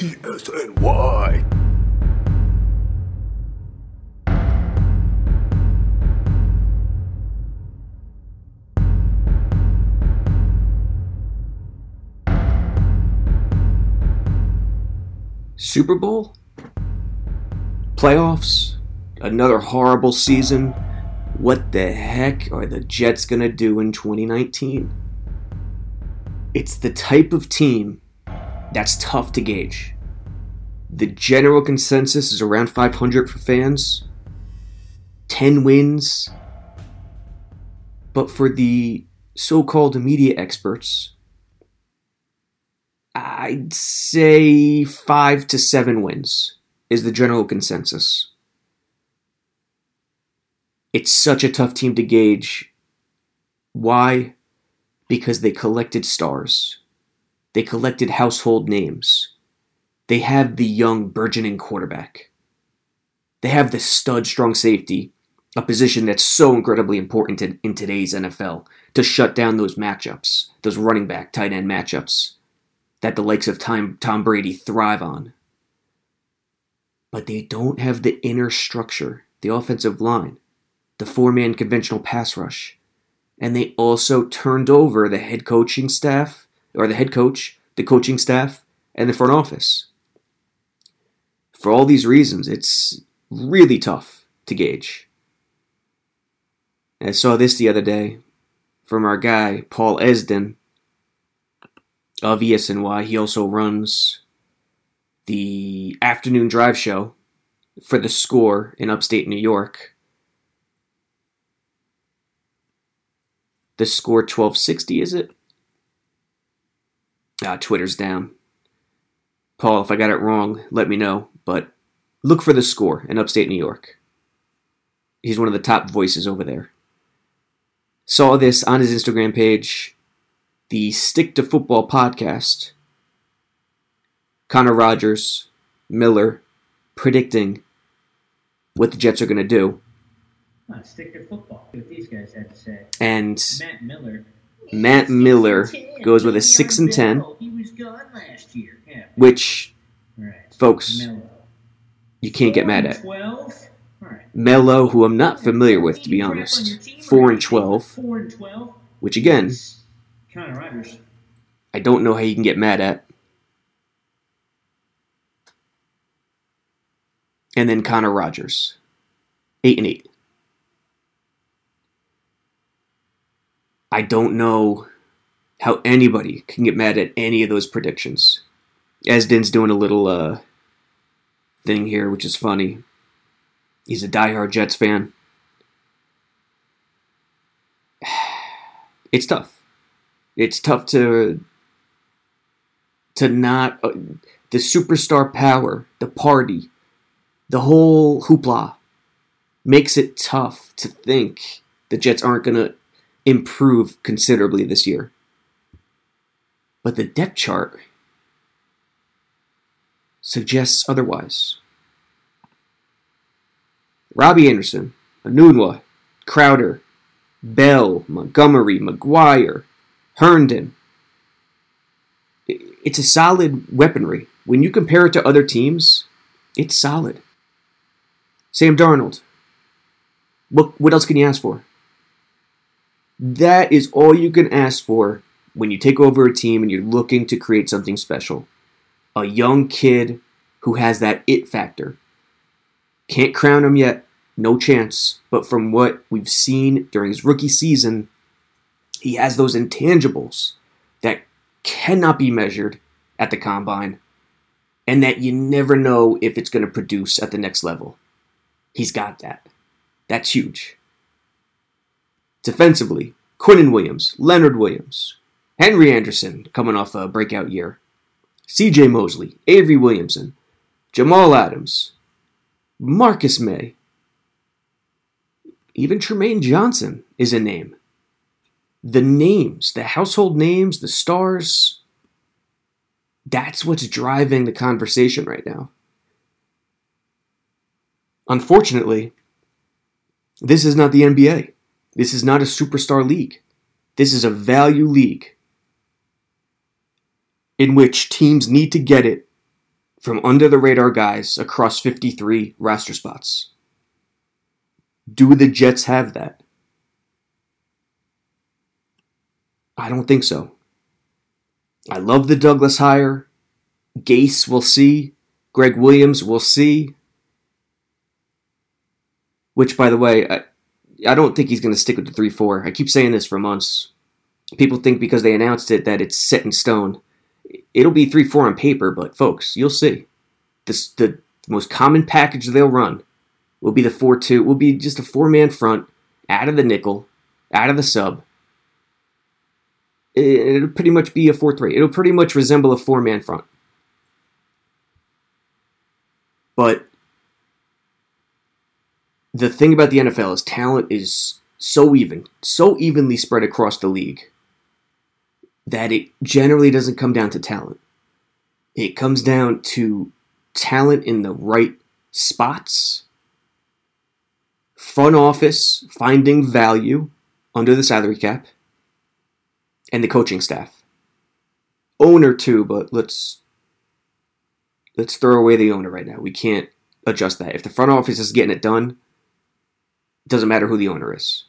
ESNY. Super Bowl? Playoffs? Another horrible season? What the heck are the Jets going to do in 2019? It's the type of team that's tough to gauge. The general consensus is around 500 for fans, 10 wins. But for the so-called media experts, I'd say 5 to 7 wins is the general consensus. It's such a tough team to gauge. Why? Because they collected stars. They collected household names. They have the young, burgeoning quarterback. They have the stud strong safety, a position that's so incredibly important in today's NFL to shut down those matchups, those running back, tight end matchups that the likes of Tom Brady thrive on. But they don't have the inner structure, the offensive line, the four-man conventional pass rush. And they also turned over the head coach, the coaching staff, and the front office. For all these reasons, it's really tough to gauge. And I saw this the other day from our guy, Paul Esden, of ESNY. He also runs the afternoon drive show for The Score in upstate New York. The Score 1260, is it? Twitter's down. Paul, if I got it wrong, let me know. But look for The Score in upstate New York. He's one of the top voices over there. Saw this on his Instagram page. The Stick to Football podcast. Connor Rogers, Miller, predicting what the Jets are going to do. Stick to football. What these guys had to say. And Matt Miller goes with a 6-10. He was gone last year. Yeah. Which, right. Folks, Mello. You can't get mad at. Right. Mello, who I'm not familiar with, to be honest. 4-12. Which, again, Connor Rogers, I don't know how you can get mad at. And then Connor Rogers, 8-8. I don't know how anybody can get mad at any of those predictions. Esden's doing a little thing here, which is funny. He's a diehard Jets fan. It's tough. It's tough to not the superstar power, the party, the whole hoopla makes it tough to think the Jets aren't going to improve considerably this year. But the depth chart suggests otherwise. Robbie Anderson, Anunwa, Crowder, Bell, Montgomery, Maguire, Herndon. It's a solid weaponry. When you compare it to other teams, it's solid. Sam Darnold. What else can you ask for? That is all you can ask for when you take over a team and you're looking to create something special. A young kid who has that it factor. Can't crown him yet, no chance. But from what we've seen during his rookie season, he has those intangibles that cannot be measured at the combine and that you never know if it's going to produce at the next level. He's got that. That's huge. Defensively, Quinnen Williams, Leonard Williams, Henry Anderson coming off a breakout year, C.J. Mosley, Avery Williamson, Jamal Adams, Marcus May, even Jermaine Johnson is a name. The names, the household names, the stars, that's what's driving the conversation right now. Unfortunately, this is not the NBA. This is not a superstar league. This is a value league in which teams need to get it from under-the-radar guys across 53 roster spots. Do the Jets have that? I don't think so. I love the Douglas hire. Gase, we'll see. Greg Williams, we'll see. Which, by the way, I don't think he's going to stick with the 3-4. I keep saying this for months. People think because they announced it that it's set in stone. It'll be 3-4 on paper, but folks, you'll see. The most common package they'll run will be the 4-2. Will be just a four-man front, out of the nickel, out of the sub. It'll pretty much be a 4-3. It'll pretty much resemble a four-man front. But the thing about the NFL is talent is so evenly spread across the league that it generally doesn't come down to talent. It comes down to talent in the right spots, front office finding value under the salary cap, and the coaching staff. Owner too, but let's throw away the owner right now. We can't adjust that. If the front office is getting it done, it doesn't matter who the owner is.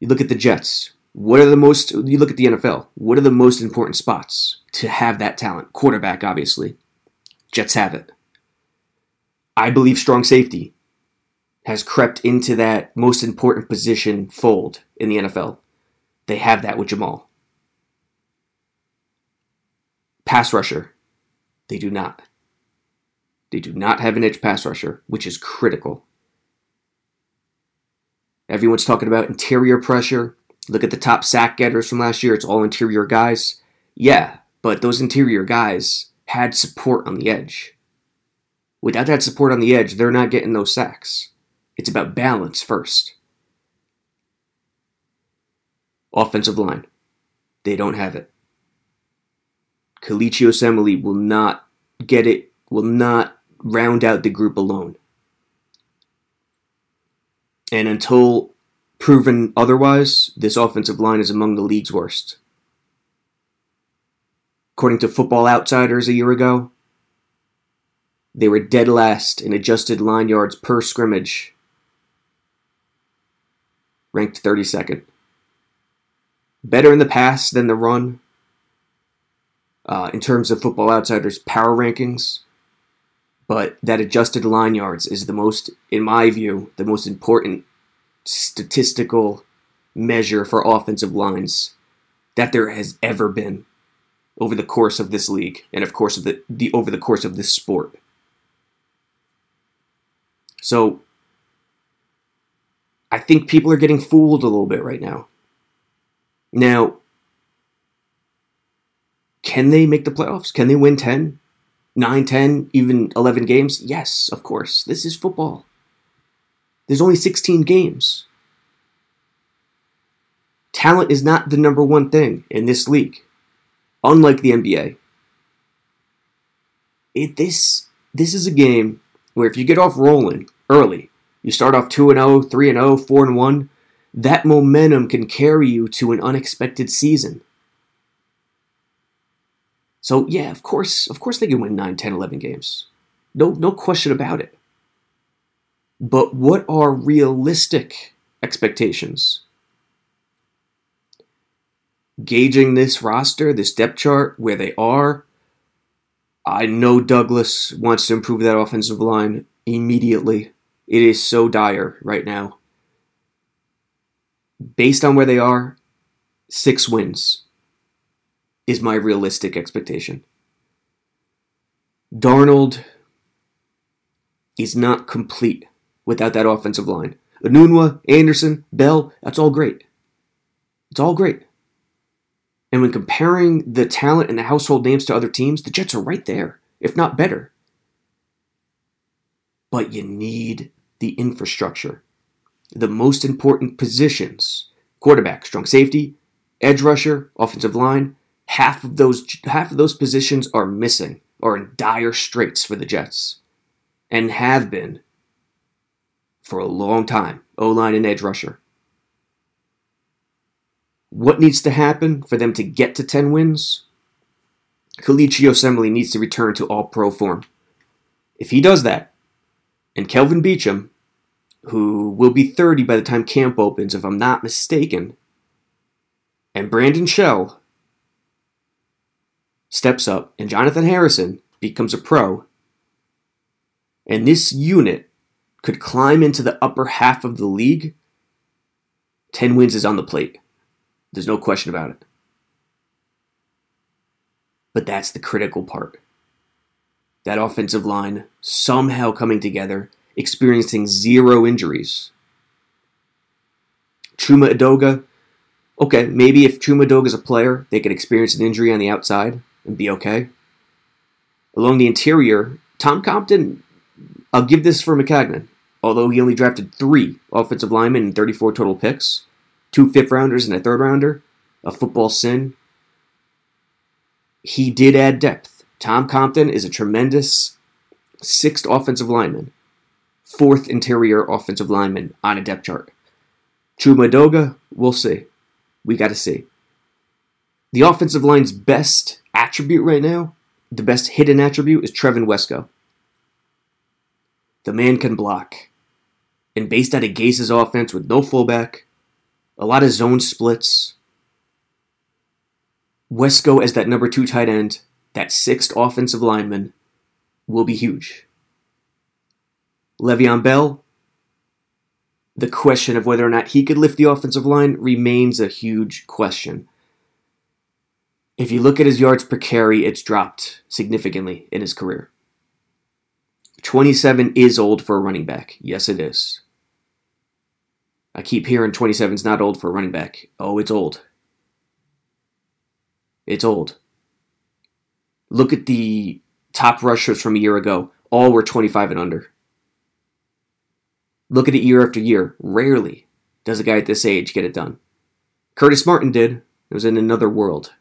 You look at the Jets. You look at the NFL. What are the most important spots to have that talent? Quarterback, obviously. Jets have it. I believe strong safety has crept into that most important position fold in the NFL. They have that with Jamal. Pass rusher, they do not. They do not have an edge pass rusher, which is critical. Everyone's talking about interior pressure. Look at the top sack getters from last year. It's all interior guys. Yeah, but those interior guys had support on the edge. Without that support on the edge, they're not getting those sacks. It's about balance first. Offensive line. They don't have it. Kelechi Osemele will not get it, will not round out the group alone. And until proven otherwise, this offensive line is among the league's worst. According to Football Outsiders a year ago, they were dead last in adjusted line yards per scrimmage, ranked 32nd. Better in the pass than the run. In terms of Football Outsiders' power rankings, but that adjusted line yards is the most, in my view, the most important statistical measure for offensive lines that there has ever been over the course of this league and, of course, over the course of this sport. So I think people are getting fooled a little bit right now. Now, can they make the playoffs? Can they win 10, 9, 10, even 11 games? Yes, of course. This is football. There's only 16 games. Talent is not the number one thing in this league, unlike the NBA. This is a game where if you get off rolling early, you start off 2-0, 3-0, 4-1, that momentum can carry you to an unexpected season. So, yeah, of course they can win 9, 10, 11 games. No question about it. But what are realistic expectations? Gauging this roster, this depth chart, where they are, I know Douglas wants to improve that offensive line immediately. It is so dire right now. Based on where they are, 6 wins is my realistic expectation. Darnold is not complete without that offensive line. Anunwa, Anderson, Bell, that's all great. It's all great. And when comparing the talent and the household names to other teams, the Jets are right there, if not better. But you need the infrastructure. The most important positions, quarterback, strong safety, edge rusher, offensive line, half of those positions are missing or in dire straits for the Jets and have been for a long time, O-line and edge rusher. What needs to happen for them to get to 10 wins? Kelechi Osemele needs to return to all-pro form. If he does that, and Kelvin Beachum, who will be 30 by the time camp opens, if I'm not mistaken, and Brandon Shell steps up, and Jonathan Harrison becomes a pro, and this unit could climb into the upper half of the league, 10 wins is on the plate. There's no question about it. But that's the critical part. That offensive line somehow coming together, experiencing zero injuries. Chuma Edoga, okay, maybe if Chuma Edoga is a player, they could experience an injury on the outside and be okay. Along the interior, Tom Compton, I'll give this for McCagnon, although he only drafted 3 offensive linemen and 34 total picks, 2 fifth-rounders and a third-rounder, a football sin. He did add depth. Tom Compton is a tremendous 6th offensive lineman, 4th interior offensive lineman on a depth chart. Chuma Edoga, we'll see. We got to see. The offensive line's best attribute right now, the best hidden attribute, is Trevin Wesco. The man can block. And based out of Gase's offense with no fullback, a lot of zone splits, Wesco as that number 2 tight end, that 6th offensive lineman, will be huge. Le'Veon Bell, the question of whether or not he could lift the offensive line remains a huge question. If you look at his yards per carry, it's dropped significantly in his career. 27 is old for a running back. Yes, it is. I keep hearing 27 is not old for a running back. Oh, it's old. It's old. Look at the top rushers from a year ago. All were 25 and under. Look at it year after year. Rarely does a guy at this age get it done. Curtis Martin did. It was in another world.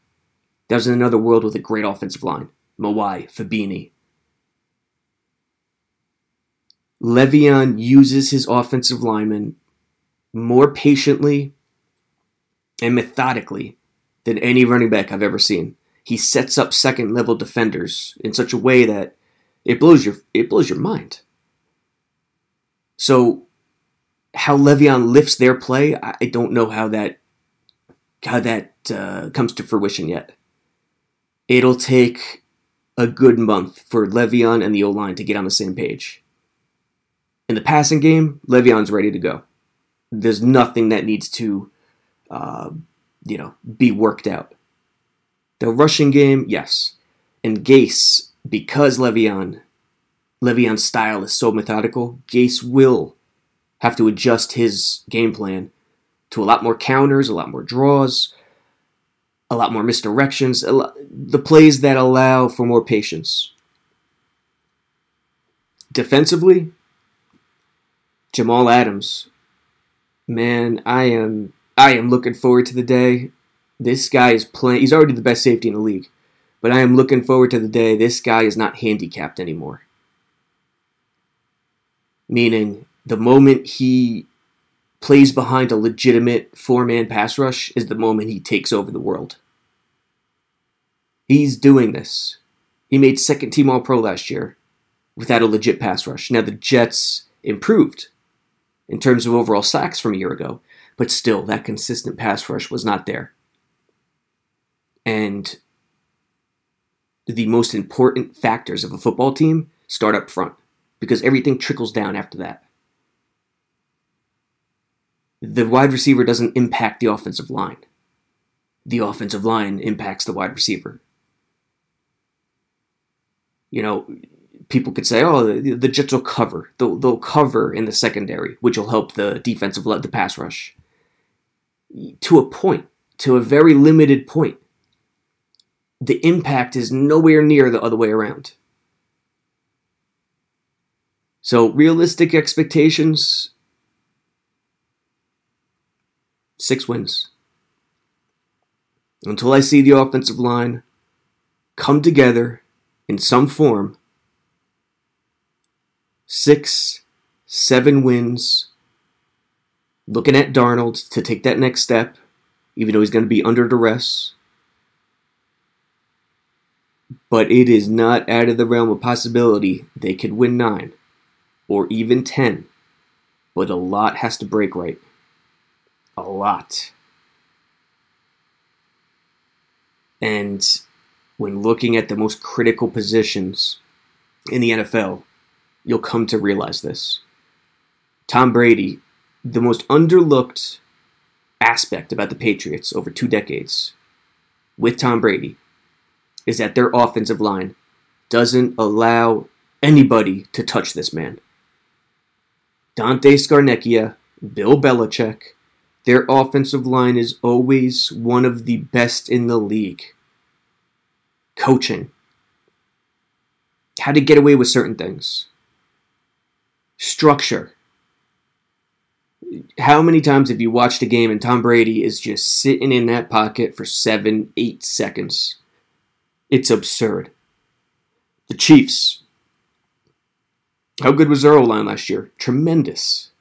That was in another world with a great offensive line. Mawai, Fabini. Le'Veon uses his offensive linemen more patiently and methodically than any running back I've ever seen. He sets up second-level defenders in such a way that it blows your mind. So how Le'Veon lifts their play, I don't know how that comes to fruition yet. It'll take a good month for Le'Veon and the O-line to get on the same page. In the passing game, Le'Veon's ready to go. There's nothing that needs to be worked out. The rushing game, yes. And Gase, because Le'Veon's style is so methodical, Gase will have to adjust his game plan to a lot more counters, a lot more draws, a lot more misdirections, the plays that allow for more patience. Defensively, Jamal Adams. Man, I am looking forward to the day. This guy is playing. He's already the best safety in the league. But I am looking forward to the day this guy is not handicapped anymore. Meaning, the moment he plays behind a legitimate 4-man pass rush is the moment he takes over the world. He's doing this. He made 2nd-team All-Pro last year without a legit pass rush. Now, the Jets improved in terms of overall sacks from a year ago. But still, that consistent pass rush was not there. And the most important factors of a football team start up front, because everything trickles down after that. The wide receiver doesn't impact the offensive line. The offensive line impacts the wide receiver. People could say, oh, the Jets will cover. They'll cover in the secondary, which will help the defensive the pass rush. To a point, to a very limited point, the impact is nowhere near the other way around. So realistic expectations, 6 wins. Until I see the offensive line come together in some form, 6-7 wins. Looking at Darnold to take that next step, even though he's going to be under duress. but it is not out of the realm of possibility they could win 9 or even 10. But a lot has to break right. A lot. And when looking at the most critical positions in the NFL, you'll come to realize this. Tom Brady, the most underlooked aspect about the Patriots over 2 decades with Tom Brady is that their offensive line doesn't allow anybody to touch this man. Dante Scarnecchia, Bill Belichick, their offensive line is always one of the best in the league. Coaching. How to get away with certain things. Structure. How many times have you watched a game and Tom Brady is just sitting in that pocket for 7-8 seconds? It's absurd. The Chiefs. How good was their O-line last year? Tremendous.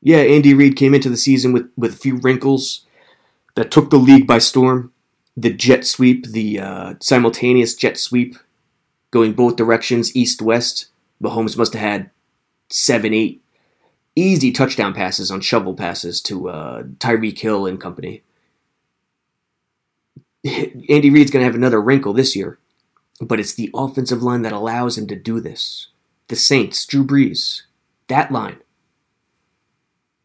Yeah, Andy Reid came into the season with a few wrinkles that took the league by storm. The jet sweep, the simultaneous jet sweep going both directions, east-west. Mahomes must have had 7-8 easy touchdown passes on shovel passes to Tyreek Hill and company. Andy Reid's going to have another wrinkle this year, but it's the offensive line that allows him to do this. The Saints, Drew Brees, that line.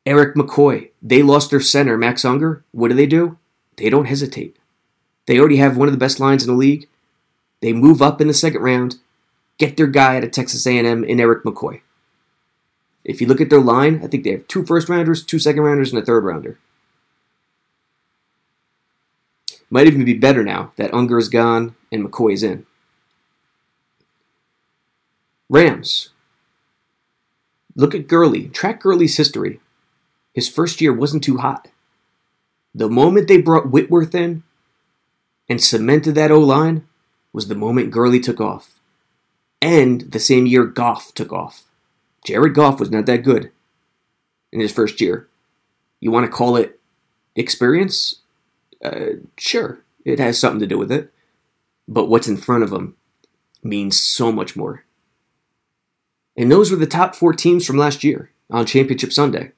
Eric McCoy, they lost their center, Max Unger. What do? They don't hesitate. They already have one of the best lines in the league. They move up in the second round, get their guy out of Texas A&M in Eric McCoy. If you look at their line, I think they have 2 first-rounders, 2 second-rounders, and a third-rounder. Might even be better now that Unger is gone and McCoy is in. Rams. Look at Gurley. Track Gurley's history. His first year wasn't too hot. The moment they brought Whitworth in and cemented that O-line was the moment Gurley took off. And the same year Goff took off. Jared Goff was not that good in his first year. You want to call it experience? Sure, it has something to do with it. But what's in front of him means so much more. And those were the top 4 teams from last year on Championship Sunday.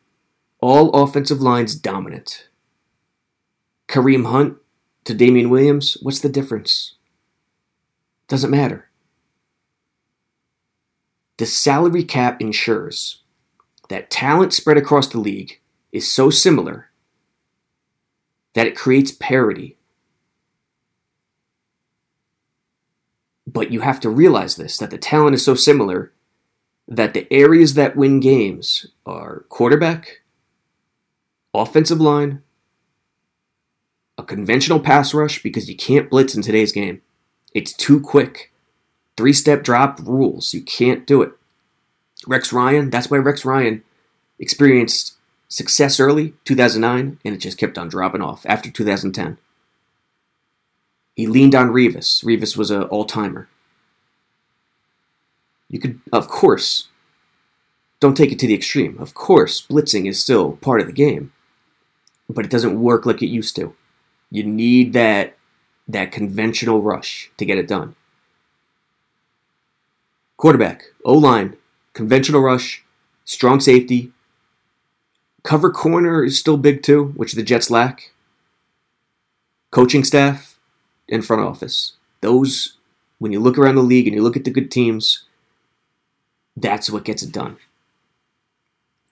All offensive lines dominant. Kareem Hunt to Damian Williams, what's the difference? Doesn't matter. The salary cap ensures that talent spread across the league is so similar that it creates parity. But you have to realize this, that the talent is so similar that the areas that win games are quarterback, offensive line, a conventional pass rush, because you can't blitz in today's game. It's too quick. 3-step drop rules. You can't do it. Rex Ryan, that's why Rex Ryan experienced success early, 2009, and it just kept on dropping off after 2010. He leaned on Revis. Revis was an all-timer. You could, of course, don't take it to the extreme. Of course, blitzing is still part of the game, but it doesn't work like it used to. You need that conventional rush to get it done. Quarterback, O-line, conventional rush, strong safety. Cover corner is still big too, which the Jets lack. Coaching staff and front office. Those, when you look around the league and you look at the good teams, that's what gets it done.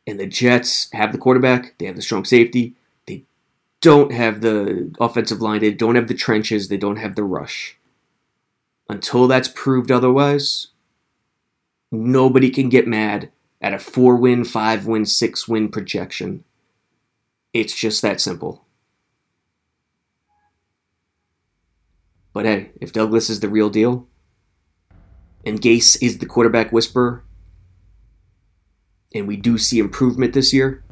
And the Jets have the quarterback. They have the strong safety. They don't have the offensive line. They don't have the trenches. They don't have the rush. Until that's proved otherwise, nobody can get mad at a 4-win, 5-win, 6-win projection. It's just that simple. But hey, if Douglas is the real deal, and Gase is the quarterback whisperer, and we do see improvement this year,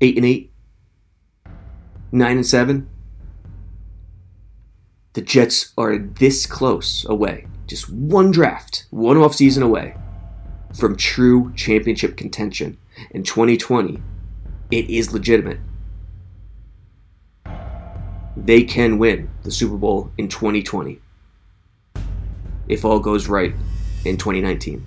8-8, 9-7, the Jets are this close away, just one draft, one offseason away, from true championship contention. In 2020, it is legitimate. They can win the Super Bowl in 2020. if all goes right in 2019.